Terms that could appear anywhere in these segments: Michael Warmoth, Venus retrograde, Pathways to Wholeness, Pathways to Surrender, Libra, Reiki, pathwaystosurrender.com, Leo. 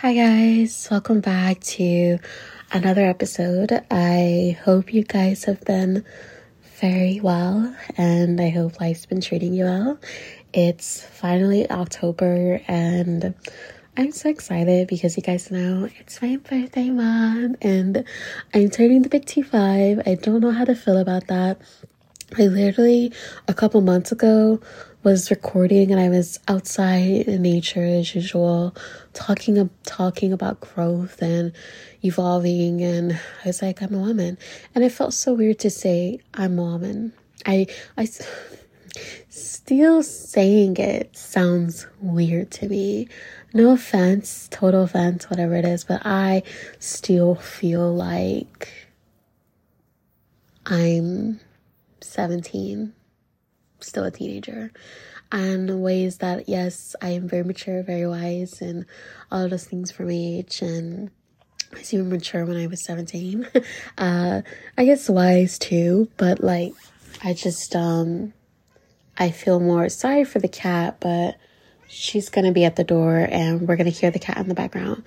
Hi guys, welcome back to another episode. I hope you guys have been very well and I hope life's been treating you well. It's finally October and I'm so excited because you guys know it's my birthday month and I'm turning the big 25. I don't know how to feel about that. I literally, a couple months ago, was recording and I was outside in nature as usual, talking about growth and evolving, and I was like, I'm a woman. And it felt so weird to say I'm a woman. I still saying it sounds weird to me. No offense, total offense, whatever it is, but I still feel like I'm 17, still a teenager, and ways that, yes, I am very mature, very wise, and all of those things for my age, and I seemed mature when I was 17, I guess wise too, but like, I just, I feel more sorry for the cat, but she's gonna be at the door, and we're gonna hear the cat in the background,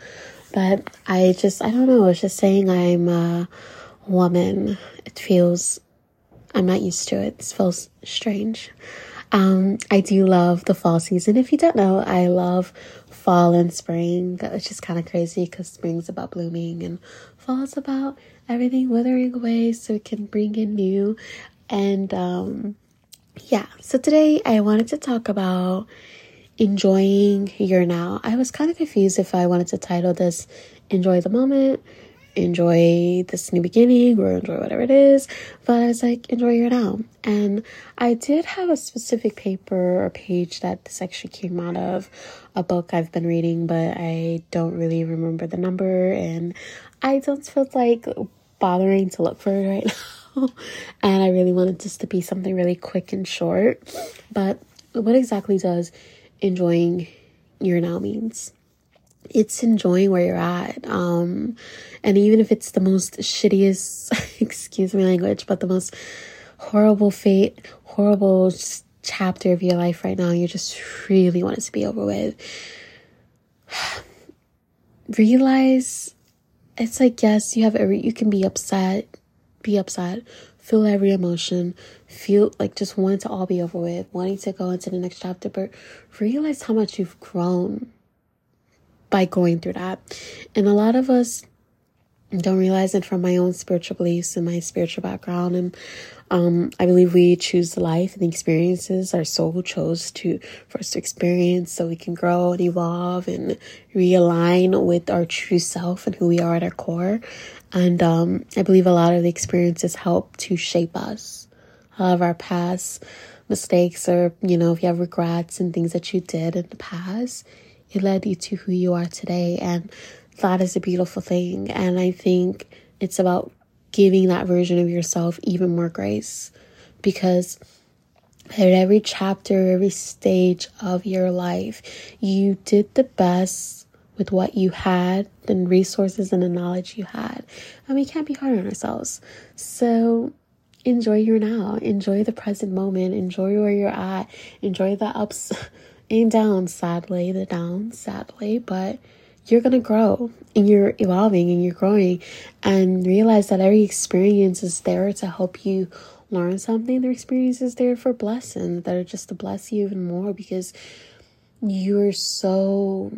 but I don't know, it's just saying I'm a woman, I'm not used to it. This feels strange. I do love the fall season. If you don't know, I love fall and spring, which is kind of crazy because spring's about blooming and fall's about everything withering away so it can bring in new. And so today I wanted to talk about enjoying your now. I was kind of confused if I wanted to title this Enjoy the Moment, Enjoy this new beginning, or enjoy whatever it is, but I was like, enjoy your now. And I did have a specific paper or page that this actually came out of, a book I've been reading, but I don't really remember the number and I don't feel like bothering to look for it right now. And I really wanted this to be something really quick and short. But what exactly does enjoying your now means? It's enjoying where you're at, and even if it's the most shittiest excuse my language, but the most horrible chapter of your life right now, you just really want it to be over with. Realize it's like, yes, you can be upset, feel every emotion, feel like just wanting to all be over with, wanting to go into the next chapter, but realize how much you've grown by going through that. And a lot of us don't realize it. From my own spiritual beliefs and my spiritual background, and I believe we choose the life and the experiences our soul chose for us to experience so we can grow and evolve and realign with our true self and who we are at our core. And I believe a lot of the experiences help to shape us. A lot of our past mistakes, or if you have regrets and things that you did in the past, it led you to who you are today, and that is a beautiful thing. And I think it's about giving that version of yourself even more grace, because at every chapter, every stage of your life, you did the best with what you had, the resources and the knowledge you had, and we can't be hard on ourselves. So enjoy your now, enjoy the present moment, enjoy where you're at, enjoy the ups and downs, sadly, but you're gonna grow and you're evolving and you're growing, and realize that every experience is there to help you learn something. Their experience is there for blessings that are just to bless you even more, because you're so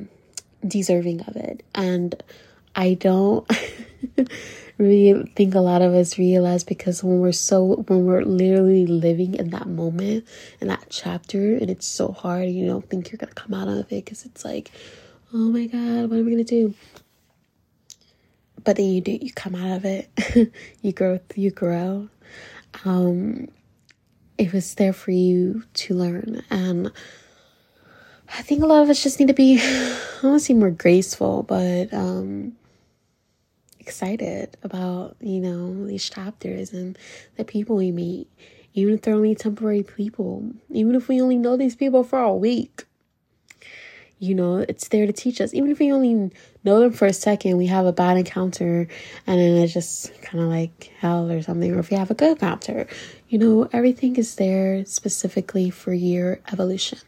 deserving of it. And I don't really think a lot of us realize, because when we're literally living in that moment, in that chapter, and it's so hard, you don't think you're gonna come out of it, because it's like, oh my god, what am I gonna do? But then you do, you come out of it. you grow. It was there for you to learn, and I think a lot of us just need to be, I want to say more graceful, but excited about these chapters and the people we meet, even if they're only temporary people, even if we only know these people for a week. It's there to teach us. Even if we only know them for a second, we have a bad encounter and then it's just kind of like hell or something, or if you have a good encounter, everything is there specifically for your evolution,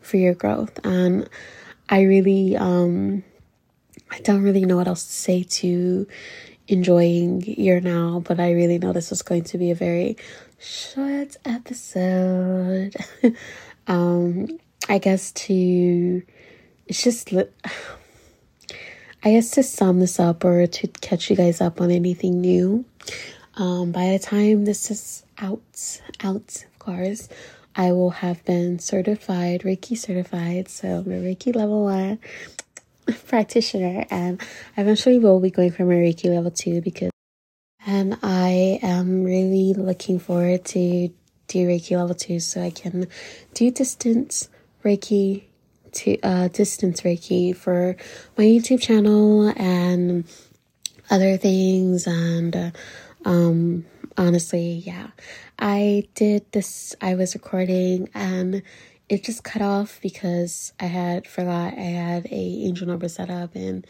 for your growth. And I really I don't really know what else to say to enjoying year now, but I really know this was going to be a very short episode. I guess to sum this up or to catch you guys up on anything new, by the time this is out, of course, I will have been certified, Reiki certified, so I'm a Reiki level 1 practitioner, and eventually will be going for my Reiki level 2 and I am really looking forward to do Reiki level 2 so I can do distance Reiki for my YouTube channel and other things, and honestly, yeah, I did this, I was recording and it just cut off because I had a angel number set up, and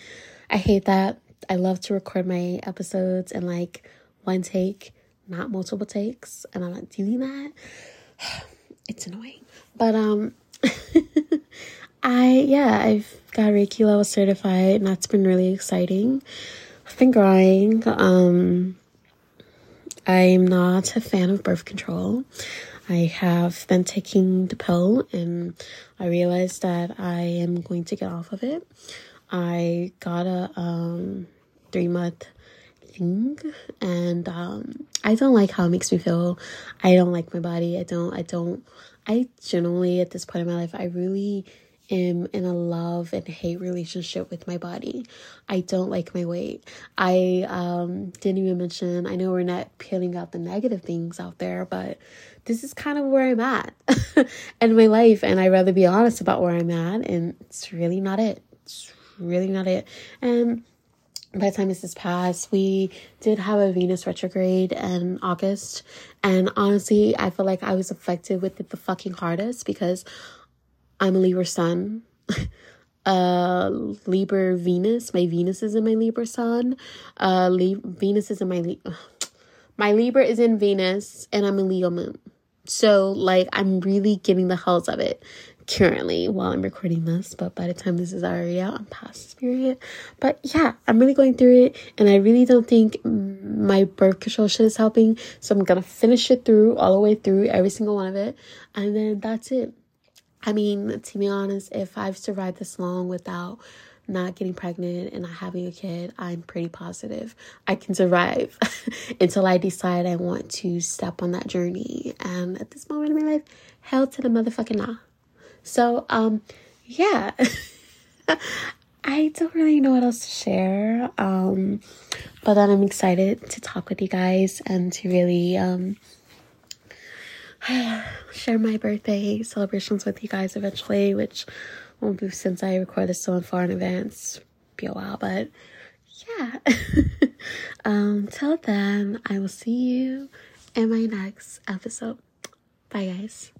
I hate that. I love to record my episodes in like one take, not multiple takes, and I'm not doing that. It's annoying, but I've got Reiki level certified, and that's been really exciting. I've been growing. I'm not a fan of birth control. I have been taking the pill, and I realized that I am going to get off of it. I got a 3-month thing, and I don't like how it makes me feel. I don't like my body. I generally, at this point in my life, I really am in a love and hate relationship with my body. I don't like my weight. I didn't even mention, I know we're not peeling out the negative things out there, but this is kind of where I'm at in my life, and I'd rather be honest about where I'm at, and it's really not it. And by the time this is past, we did have a Venus retrograde in August, and honestly, I feel like I was affected with it the fucking hardest because I'm a Libra sun, Libra Venus. My Venus is in my Libra sun. Venus is in my Libra is in Venus, and I'm a Leo moon. So like I'm really getting the hells of it currently while I'm recording this, but by the time this is already out, I'm past this period. But yeah, I'm really going through it, and I really don't think my birth control shit is helping, so I'm gonna finish it through, all the way through, every single one of it, and then that's it. I mean, to be honest, if I've survived this long without not getting pregnant and not having a kid, I'm pretty positive I can survive until I decide I want to step on that journey. And at this moment in my life, hell to the motherfucking nah. So, yeah, I don't really know what else to share. But then I'm excited to talk with you guys and to really, share my birthday celebrations with you guys eventually, which won't be since I record this so far in advance. Be a while, but yeah. Till then, I will see you in my next episode. Bye, guys.